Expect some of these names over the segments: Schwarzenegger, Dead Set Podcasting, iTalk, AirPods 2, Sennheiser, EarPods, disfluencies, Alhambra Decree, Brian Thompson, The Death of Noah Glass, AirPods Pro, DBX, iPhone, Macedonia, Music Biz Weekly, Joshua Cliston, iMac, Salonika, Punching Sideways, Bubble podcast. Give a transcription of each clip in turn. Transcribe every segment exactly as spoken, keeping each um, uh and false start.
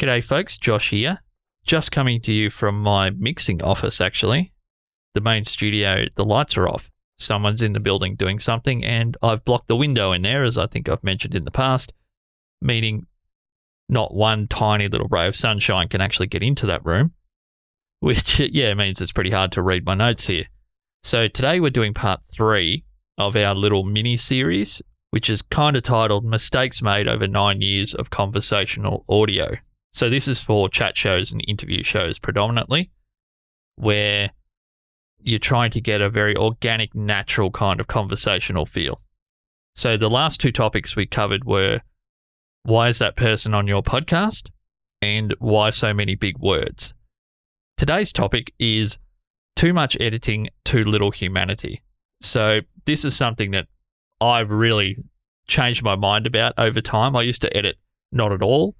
G'day folks, Josh here. Just coming to you from my mixing office actually. The main studio, the lights are off. Someone's in the building doing something and I've blocked the window in there, as I think I've mentioned in the past, meaning not one tiny little ray of sunshine can actually get into that room, which, yeah, means it's pretty hard to read my notes here. So today we're doing part three of our little mini-series, which is kind of titled Mistakes Made Over Nine Years of Conversational Audio. So this is for chat shows and interview shows predominantly, where you're trying to get a very organic, natural kind of conversational feel. So the last two topics we covered were, why is that person on your podcast? And why so many big words? Today's topic is too much editing, too little humanity. So this is something that I've really changed my mind about over time. I used to edit not at all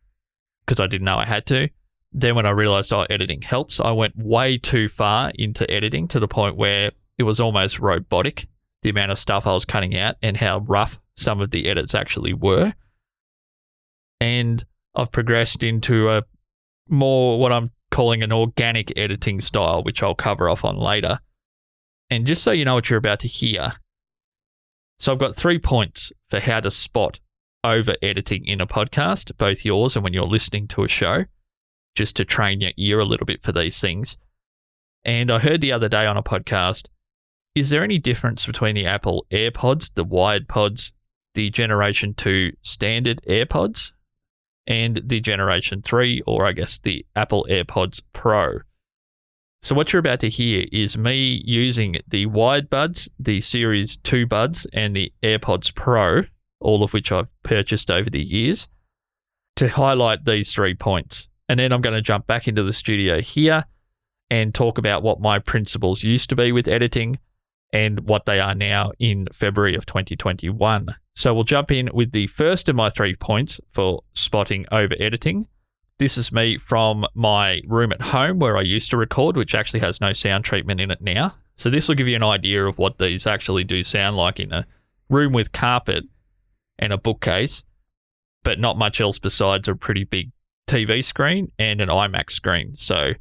because I didn't know I had to. Then when I realized, oh, editing helps, I went way too far into editing to the point where it was almost robotic, the amount of stuff I was cutting out and how rough some of the edits actually were. And I've progressed into a more what I'm calling an organic editing style, which I'll cover off on later. And just so you know what you're about to hear. So I've got three points for how to spot over editing in a podcast, both yours and when you're listening to a show, just to train your ear a little bit for these things. And I heard the other day on a podcast, is there any difference between the Apple AirPods, the wired pods, the generation two standard AirPods, and the Generation three, or I guess the Apple AirPods Pro. So what you're about to hear is me using the wired buds, the Series two buds, and the AirPods Pro, all of which I've purchased over the years, to highlight these three points. And then I'm going to jump back into the studio here and talk about what my principles used to be with editing and what they are now in February of twenty twenty-one. So we'll jump in with the first of my three points for spotting over editing. This is me from my room at home where I used to record, which actually has no sound treatment in it now. So this will give you an idea of what these actually do sound like in a room with carpet and a bookcase, but not much else besides a pretty big T V screen and an iMac screen. So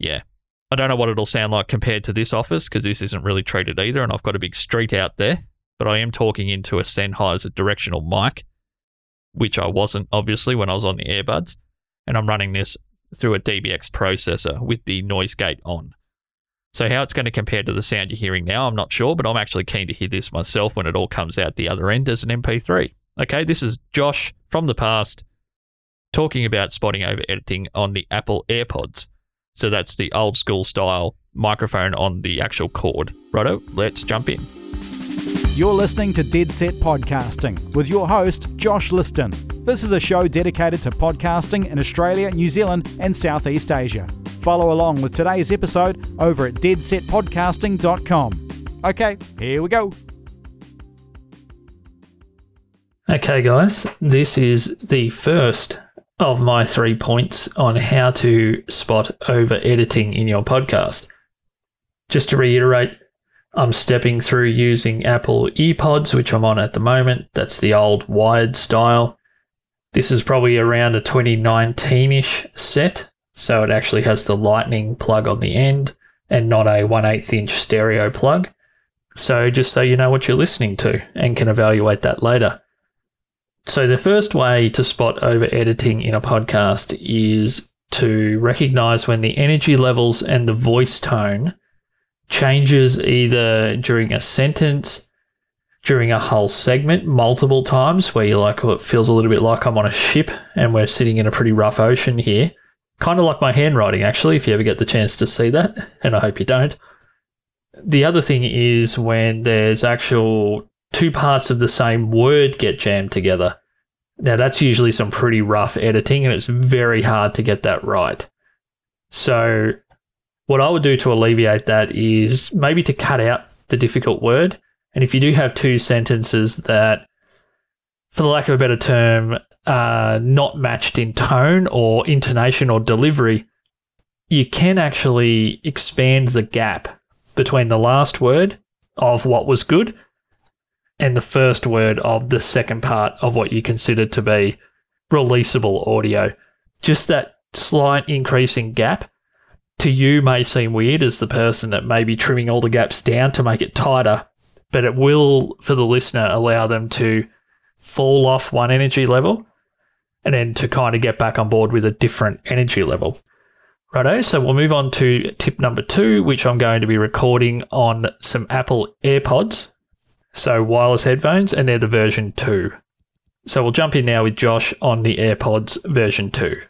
yeah. I don't know what it'll sound like compared to this office because this isn't really treated either, and I've got a big street out there, but I am talking into a Sennheiser directional mic, which I wasn't obviously when I was on the earbuds, and I'm running this through a D B X processor with the noise gate on. So how it's going to compare to the sound you're hearing now, I'm not sure, but I'm actually keen to hear this myself when it all comes out the other end as an M P three. Okay, this is Josh from the past talking about spotting over editing on the Apple AirPods. So that's the old school style microphone on the actual cord. Righto, let's jump in. You're listening to Dead Set Podcasting with your host, Josh Liston. This is a show dedicated to podcasting in Australia, New Zealand, and Southeast Asia. Follow along with today's episode over at dead set podcasting dot com. Okay, here we go. Okay, guys, this is the first of my three points on how to spot over editing in your podcast. Just to reiterate, I'm stepping through using Apple EarPods, which I'm on at the moment. That's the old wired style. This is probably around a twenty nineteen-ish set, so it actually has the lightning plug on the end and not a one eighth inch stereo plug. So just so you know what you're listening to and can evaluate that later. So the first way to spot over editing in a podcast is to recognize when the energy levels and the voice tone changes either during a sentence, during a whole segment, multiple times, where you're like, oh, it feels a little bit like I'm on a ship and we're sitting in a pretty rough ocean here. Kind of like my handwriting, actually, if you ever get the chance to see that, and I hope you don't. The other thing is when there's actual two parts of the same word get jammed together. Now, that's usually some pretty rough editing, and it's very hard to get that right. So what I would do to alleviate that is maybe to cut out the difficult word. And if you do have two sentences that, for the lack of a better term, are not matched in tone or intonation or delivery, you can actually expand the gap between the last word of what was good and the first word of the second part of what you consider to be releasable audio. just that slight increase in gap to you may seem weird as the person that may be trimming all the gaps down to make it tighter, but it will, for the listener, allow them to fall off one energy level and then to kind of get back on board with a different energy level. Righto, so we'll move on to tip number two, which I'm going to be recording on some Apple AirPods, so wireless headphones, and they're the version two. So we'll jump in now with Josh on the AirPods version two.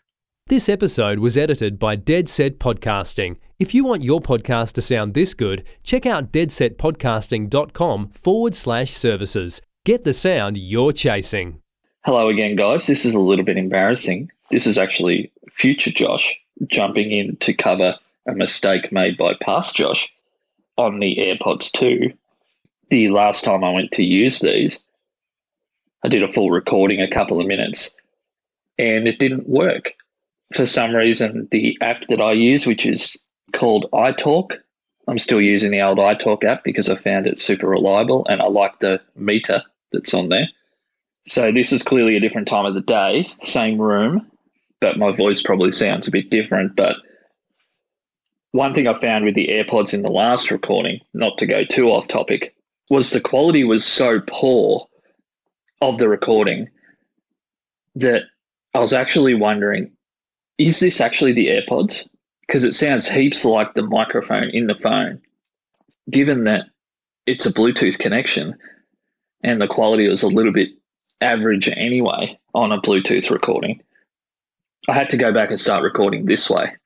This episode was edited by Dead Set Podcasting. If you want your podcast to sound this good, check out deadsetpodcasting.com forward slash services. Get the sound you're chasing. Hello again, guys. This is a little bit embarrassing. This is actually future Josh jumping in to cover a mistake made by past Josh on the AirPods two. The last time I went to use these, I did a full recording a couple of minutes and it didn't work. For some reason, the app that I use, which is called iTalk, I'm still using the old iTalk app because I found it super reliable and I like the meter that's on there. So this is clearly a different time of the day, same room, but my voice probably sounds a bit different. But one thing I found with the AirPods in the last recording, not to go too off topic, was the quality was so poor of the recording that I was actually wondering, is this actually the AirPods? Because it sounds heaps like the microphone in the phone, given that it's a Bluetooth connection and the quality was a little bit average anyway on a Bluetooth recording. I had to go back and start recording this way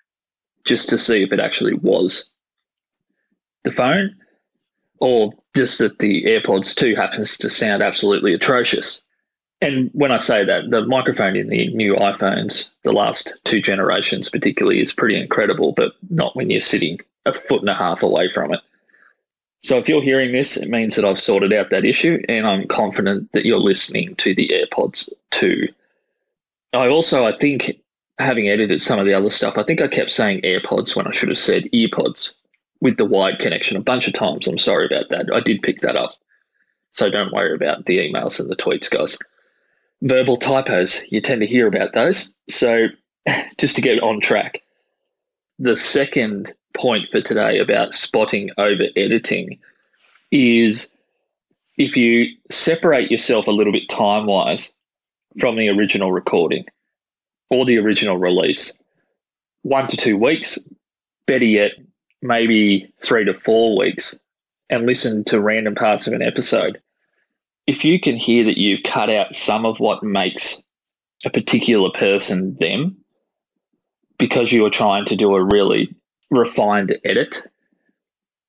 just to see if it actually was the phone or just that the AirPods two happens to sound absolutely atrocious. And when I say that, the microphone in the new iPhones, the last two generations particularly, is pretty incredible, but not when you're sitting a foot and a half away from it. So if you're hearing this, it means that I've sorted out that issue and I'm confident that you're listening to the AirPods two. I also, I think, having edited some of the other stuff, I think I kept saying AirPods when I should have said EarPods with the wide connection a bunch of times. I'm sorry about that. I did pick that up. So don't worry about the emails and the tweets, guys. Verbal typos, you tend to hear about those. So just to get on track, the second point for today about spotting over editing is if you separate yourself a little bit time-wise from the original recording or the original release, one to two weeks, better yet, maybe three to four weeks, and listen to random parts of an episode. If you can hear that you cut out some of what makes a particular person them because you are trying to do a really refined edit,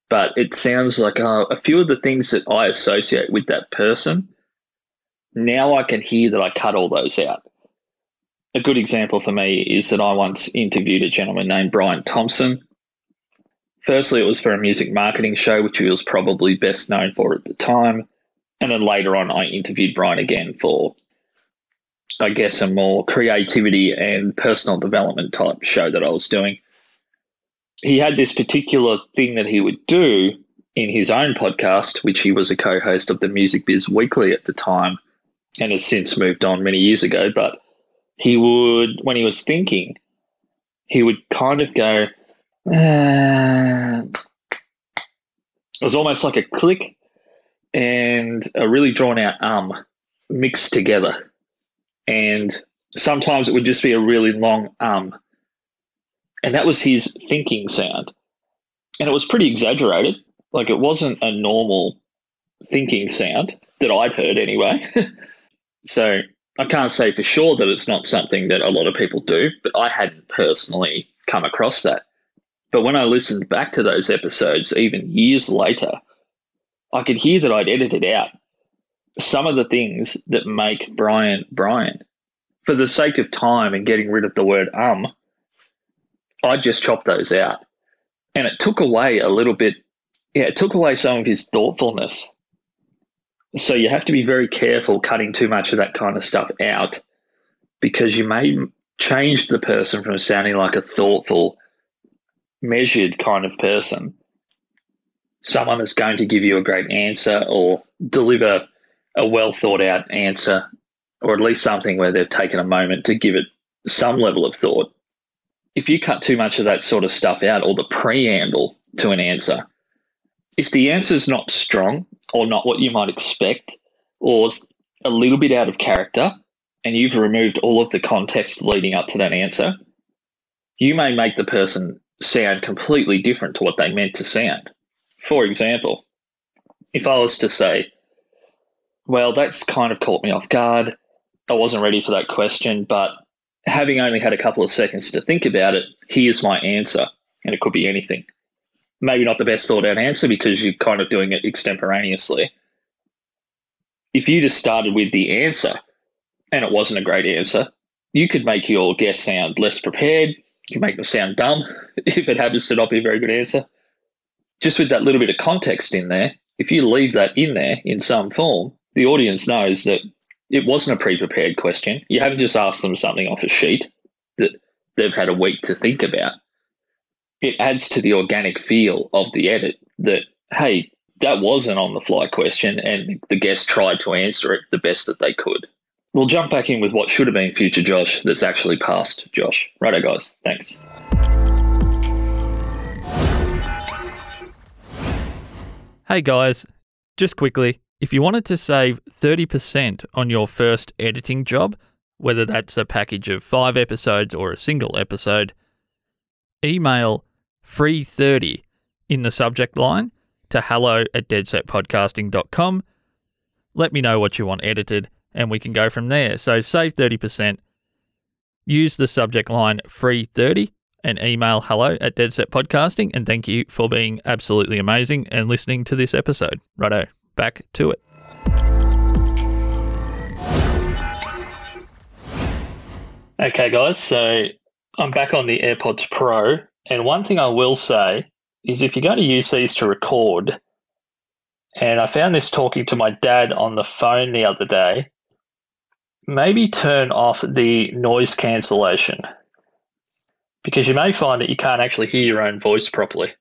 but it sounds like uh, a few of the things that I associate with that person, now I can hear that I cut all those out. A good example for me is that I once interviewed a gentleman named Brian Thompson. Firstly, it was for a music marketing show, which he was probably best known for at the time. And then later on, I interviewed Brian again for, I guess, a more creativity and personal development type show that I was doing. He had this particular thing that he would do in his own podcast, which he was a co-host of the Music Biz Weekly at the time and has since moved on many years ago. But he would, when he was thinking, he would kind of go, ah. It was almost like a click and a really drawn-out um mixed together. And sometimes it would just be a really long um. And that was his thinking sound. And it was pretty exaggerated. Like, it wasn't a normal thinking sound that I'd heard anyway. So I can't say for sure that it's not something that a lot of people do, but I hadn't personally come across that. But when I listened back to those episodes, even years later, I could hear that I'd edited out some of the things that make Brian Brian. For the sake of time and getting rid of the word um, I just chopped those out. And it took away a little bit, yeah, it took away some of his thoughtfulness. So you have to be very careful cutting too much of that kind of stuff out because you may change the person from sounding like a thoughtful, measured kind of person, someone that's going to give you a great answer or deliver a well-thought-out answer, or at least something where they've taken a moment to give it some level of thought. If you cut too much of that sort of stuff out, or the preamble to an answer, if the answer's not strong or not what you might expect or a little bit out of character, and you've removed all of the context leading up to that answer, you may make the person sound completely different to what they meant to sound. For example, if I was to say, well, that's kind of caught me off guard. I wasn't ready for that question, but having only had a couple of seconds to think about it, here's my answer. And it could be anything. Maybe not the best thought out answer because you're kind of doing it extemporaneously. If you just started with the answer and it wasn't a great answer, you could make your guest sound less prepared. You could make them sound dumb if it happens to not be a very good answer. Just with that little bit of context in there, if you leave that in there in some form, the audience knows that it wasn't a pre-prepared question. You haven't just asked them something off a sheet that they've had a week to think about. It adds to the organic feel of the edit that, hey, that was an on-the-fly question and the guest tried to answer it the best that they could. We'll jump back in with what should have been future Josh that's actually past Josh. Righto, guys. Thanks. Hey, guys. Just quickly, if you wanted to save thirty percent on your first editing job, whether that's a package of five episodes or a single episode, email free thirty in the subject line to hello at dead set podcasting dot com. Let me know what you want edited and we can go from there. So save thirty percent. Use the subject line free thirty and email hello at dead set podcasting, and thank you for being absolutely amazing and listening to this episode. Righto, back to it. Okay, guys, so I'm back on the AirPods Pro, and one thing I will say is if you go to use these to record, and I found this talking to my dad on the phone the other day, maybe turn off the noise cancellation because you may find that you can't actually hear your own voice properly,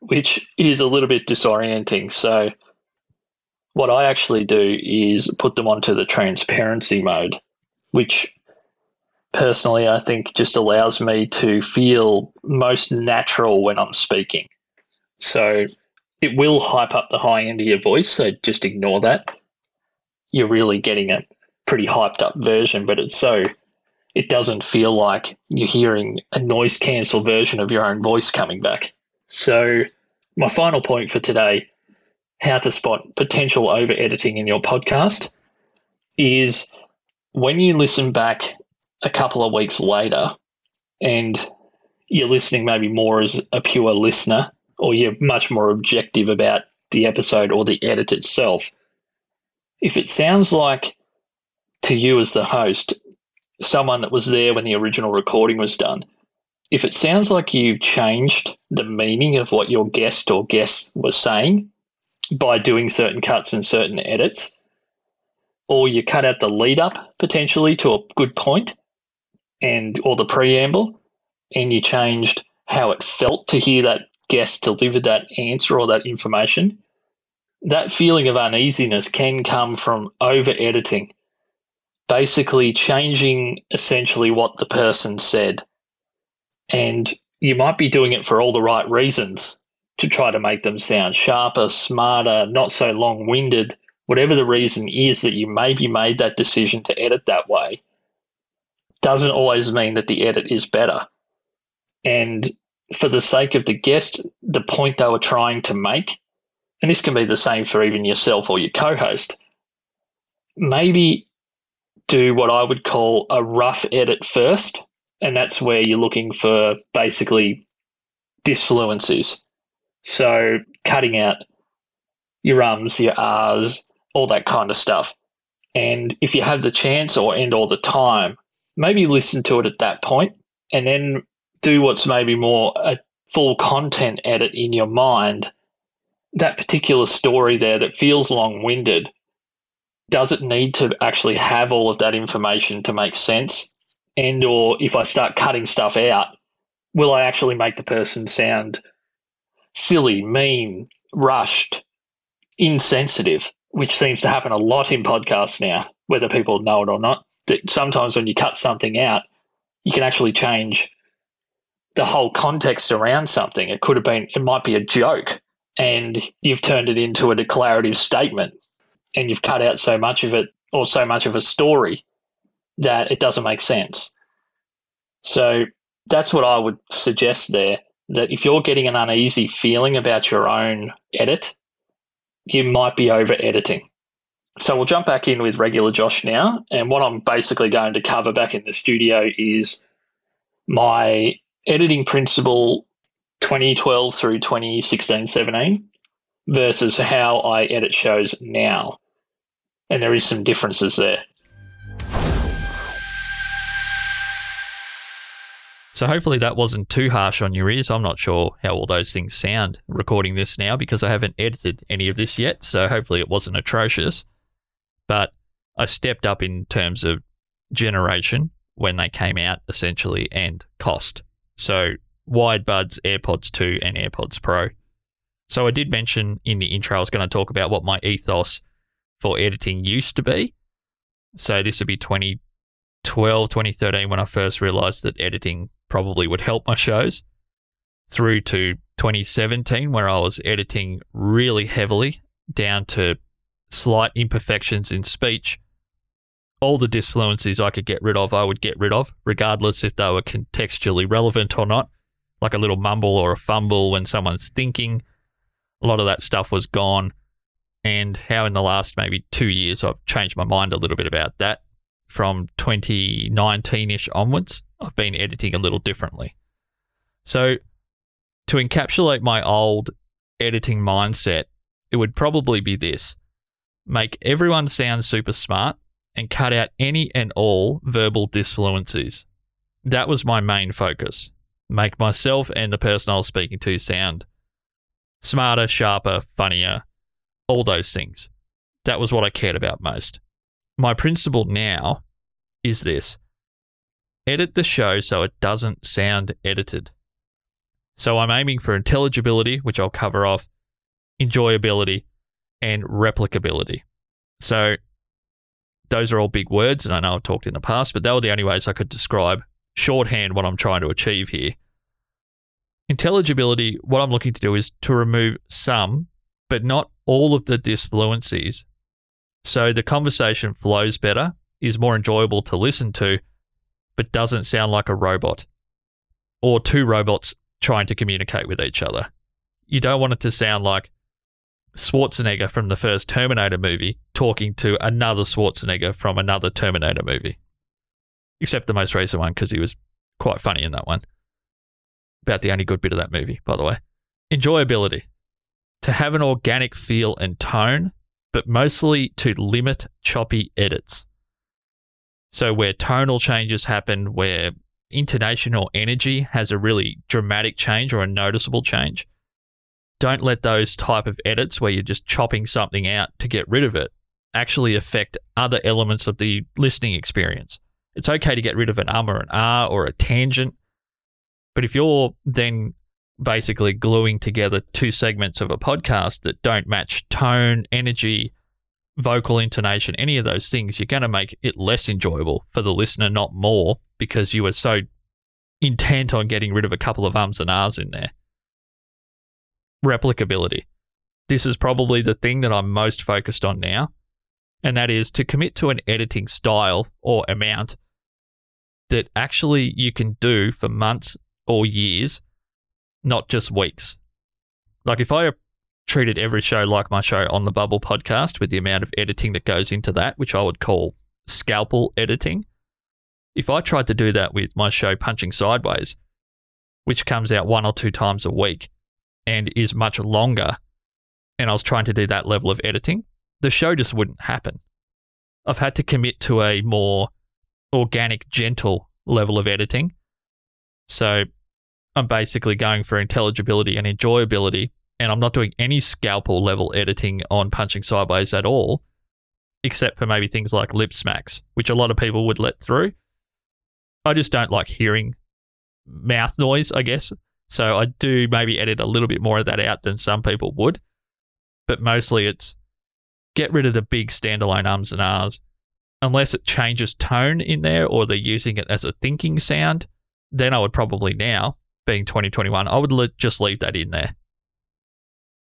which is a little bit disorienting. So what I actually do is put them onto the transparency mode, which personally I think just allows me to feel most natural when I'm speaking. So it will hype up the high end of your voice, so just ignore that. You're really getting a pretty hyped up version, but it's so it doesn't feel like you're hearing a noise cancel version of your own voice coming back. So my final point for today, how to spot potential over editing in your podcast, is when you listen back a couple of weeks later and you're listening maybe more as a pure listener, or you're much more objective about the episode or the edit itself, if it sounds like to you as the host, someone that was there when the original recording was done, if it sounds like you've changed the meaning of what your guest or guests were saying by doing certain cuts and certain edits, or you cut out the lead up potentially to a good point and or the preamble, and you changed how it felt to hear that guest delivered that answer or that information, that feeling of uneasiness can come from over-editing, basically changing essentially what the person said. And you might be doing it for all the right reasons, to try to make them sound sharper, smarter, not so long-winded, whatever the reason is that you maybe made that decision to edit that way, doesn't always mean that the edit is better. And for the sake of the guest, the point they were trying to make, and this can be the same for even yourself or your co-host, maybe do what I would call a rough edit first, and that's where you're looking for basically disfluencies. So cutting out your ums, your ahs, all that kind of stuff. And if you have the chance or end all the time, maybe listen to it at that point and then do what's maybe more a full content edit in your mind. That particular story there that feels long-winded, does it need to actually have all of that information to make sense? And or if I start cutting stuff out, will I actually make the person sound silly, mean, rushed, insensitive, which seems to happen a lot in podcasts now, whether people know it or not, that sometimes when you cut something out, you can actually change the whole context around something. It could have been, it might be a joke, and you've turned it into a declarative statement, and you've cut out so much of it or so much of a story that it doesn't make sense. So that's what I would suggest there, that if you're getting an uneasy feeling about your own edit, you might be over-editing. So we'll jump back in with regular Josh now, and what I'm basically going to cover back in the studio is my editing principle twenty twelve through twenty sixteen seventeen versus how I edit shows now. And there is some differences there. So hopefully that wasn't too harsh on your ears. I'm not sure how all those things sound recording this now because I haven't edited any of this yet, so hopefully it wasn't atrocious. But I stepped up in terms of generation when they came out, essentially, and cost. So wide buds, AirPods two and AirPods Pro. So I did mention in the intro I was going to talk about what my ethos for editing used to be. So this would be twenty twelve, twenty thirteen when I first realised that editing probably would help my shows, through to twenty seventeen where I was editing really heavily down to slight imperfections in speech. All the disfluencies I could get rid of, I would get rid of, regardless if they were contextually relevant or not, like a little mumble or a fumble when someone's thinking. A lot of that stuff was gone, and how in the last maybe two years I've changed my mind a little bit about that. From twenty nineteen-ish onwards, I've been editing a little differently. So to encapsulate my old editing mindset, it would probably be this. Make everyone sound super smart and cut out any and all verbal disfluencies. That was my main focus. Make myself and the person I was speaking to sound smarter, sharper, funnier, all those things. That was what I cared about most. My principle now is this. Edit the show so it doesn't sound edited. So I'm aiming for intelligibility, which I'll cover off, enjoyability, and replicability. So those are all big words, and I know I've talked in the past, but they were the only ways I could describe shorthand what I'm trying to achieve here. Intelligibility, what I'm looking to do is to remove some, but not all of the disfluencies. So the conversation flows better, is more enjoyable to listen to, but doesn't sound like a robot or two robots trying to communicate with each other. You don't want it to sound like Schwarzenegger from the first Terminator movie talking to another Schwarzenegger from another Terminator movie, except the most recent one because he was quite funny in that one. About the only good bit of that movie, by the way. Enjoyability. To have an organic feel and tone, but mostly to limit choppy edits. So where tonal changes happen, where intonation or energy has a really dramatic change or a noticeable change, don't let those type of edits where you're just chopping something out to get rid of it actually affect other elements of the listening experience. It's okay to get rid of an um or an ah or a tangent, but if you're then basically gluing together two segments of a podcast that don't match tone, energy, vocal intonation, any of those things, you're going to make it less enjoyable for the listener, not more, because you were so intent on getting rid of a couple of ums and ahs in there. Replicability. This is probably the thing that I'm most focused on now, and that is to commit to an editing style or amount that actually you can do for months or years, not just weeks. Like if I treated every show like my show on the Bubble podcast with the amount of editing that goes into that, which I would call scalpel editing, if I tried to do that with my show Punching Sideways, which comes out one or two times a week and is much longer, and I was trying to do that level of editing, the show just wouldn't happen. I've had to commit to a more organic, gentle level of editing. So I'm basically going for intelligibility and enjoyability, and I'm not doing any scalpel level editing on Punching Sideways at all, except for maybe things like lip smacks, which a lot of people would let through. I just don't like hearing mouth noise, I guess. So I do maybe edit a little bit more of that out than some people would, but mostly it's get rid of the big standalone ums and ahs, unless it changes tone in there or they're using it as a thinking sound, then I would probably now, being twenty twenty-one, I would le- just leave that in there.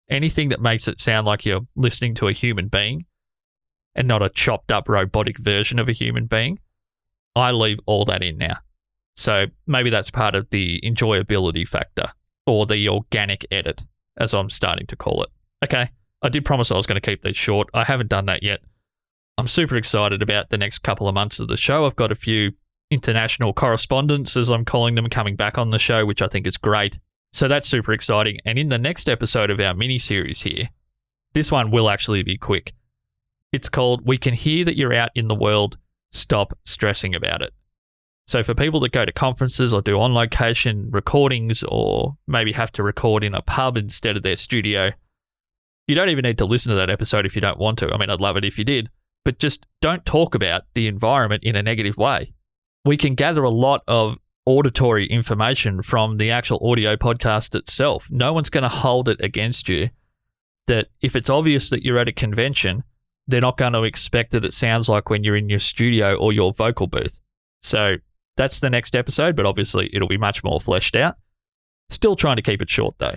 Anything that makes it sound like you're listening to a human being and not a chopped up robotic version of a human being, I leave all that in now. So maybe that's part of the enjoyability factor or the organic edit, as I'm starting to call it. Okay, I did promise I was going to keep these short. I haven't done that yet. I'm super excited about the next couple of months of the show. I've got a few international correspondents, as I'm calling them, coming back on the show, which I think is great. So that's super exciting. And in the next episode of our mini-series here, this one will actually be quick. It's called We Can Hear That You're Out in the World, Stop Stressing About It. So for people that go to conferences or do on-location recordings or maybe have to record in a pub instead of their studio, you don't even need to listen to that episode if you don't want to. I mean, I'd love it if you did, but just don't talk about the environment in a negative way. We can gather a lot of auditory information from the actual audio podcast itself. No one's going to hold it against you that if it's obvious that you're at a convention, they're not going to expect that it sounds like when you're in your studio or your vocal booth. So that's the next episode, but obviously it'll be much more fleshed out. Still trying to keep it short though.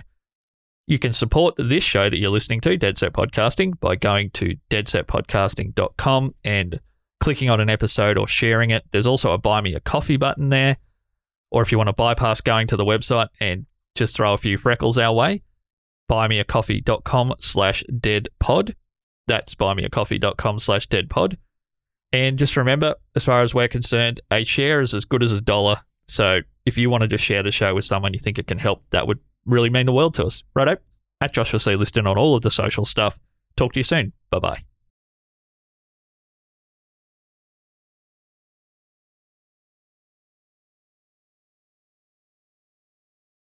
You can support this show that you're listening to, Dead Set Podcasting, by going to dead set podcasting dot com and clicking on an episode or sharing it. There's also a Buy Me a Coffee button there. Or if you want to bypass going to the website and just throw a few freckles our way, buy me a coffee dot com slash dead pod. That's buy me a coffee dot com slash dead pod. And just remember, as far as we're concerned, a share is as good as a dollar. So if you want to just share the show with someone you think it can help, that would really mean the world to us. Righto? At Joshua C. Liston on all of the social stuff. Talk to you soon. Bye-bye.